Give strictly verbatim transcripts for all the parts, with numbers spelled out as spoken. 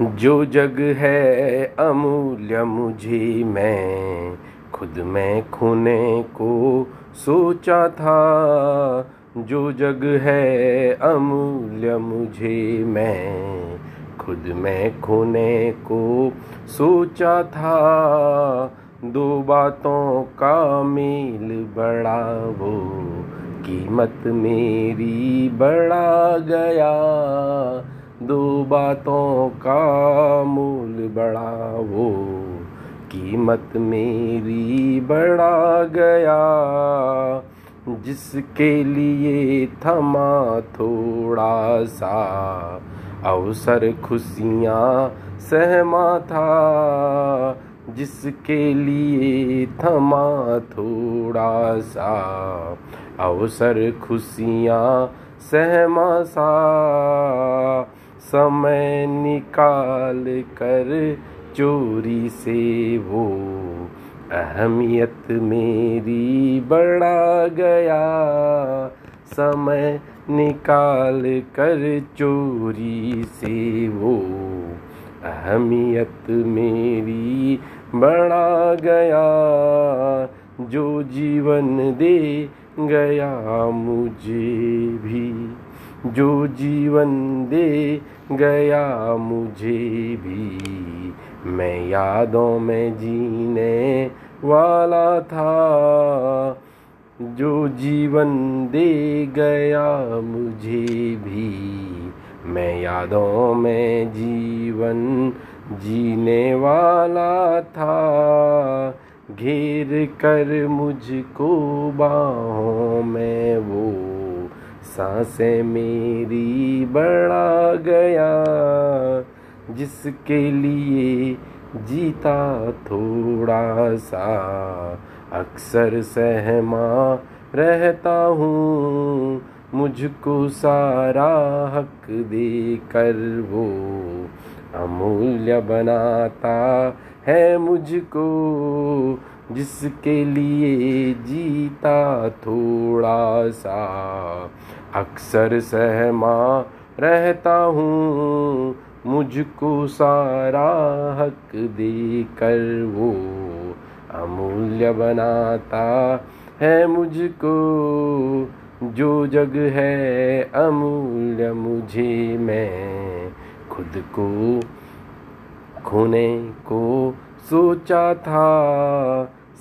जो जग है अमूल्य मुझे मैं खुद में खोने को सोचा था। जो जग है अमूल्य मुझे मैं खुद में खोने को सोचा था। दो बातों का मेल बड़ा वो कीमत मेरी बढ़ा गया। दो बातों का मूल बढ़ा वो कीमत मेरी बढ़ा गया। जिसके लिए थमा थोड़ा सा अवसर खुशियाँ सहमा था। जिसके लिए थमा थोड़ा सा अवसर खुशियाँ सहमा सा। समय निकाल कर चोरी से वो अहमियत मेरी बढ़ा गया। समय निकाल कर चोरी से वो अहमियत मेरी बढ़ा गया। जो जीवन दे गया मुझे भी। जो जीवन दे गया मुझे भी। मैं यादों में जीने वाला था। जो जीवन दे गया मुझे भी। मैं यादों में जीवन जीने वाला था। घेर कर मुझको बाहों में वो सांसें मेरी बढ़ा गया। जिसके लिए जीता थोड़ा सा अक्सर सहमा रहता हूँ। मुझको सारा हक दे कर वो अमूल्य बनाता है मुझको। जिसके लिए जीता थोड़ा सा अक्सर सहमा रहता हूँ। मुझको सारा हक दे कर वो अमूल्य बनाता है मुझको। जो जग है अमूल्य मुझे मैं खुद को खोने को सोचा था।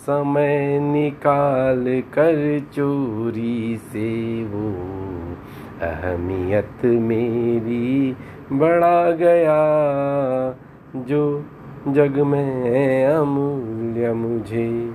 समय निकाल कर चोरी से वो अहमियत मेरी बढ़ा गया। जो जग में अमूल्य मुझे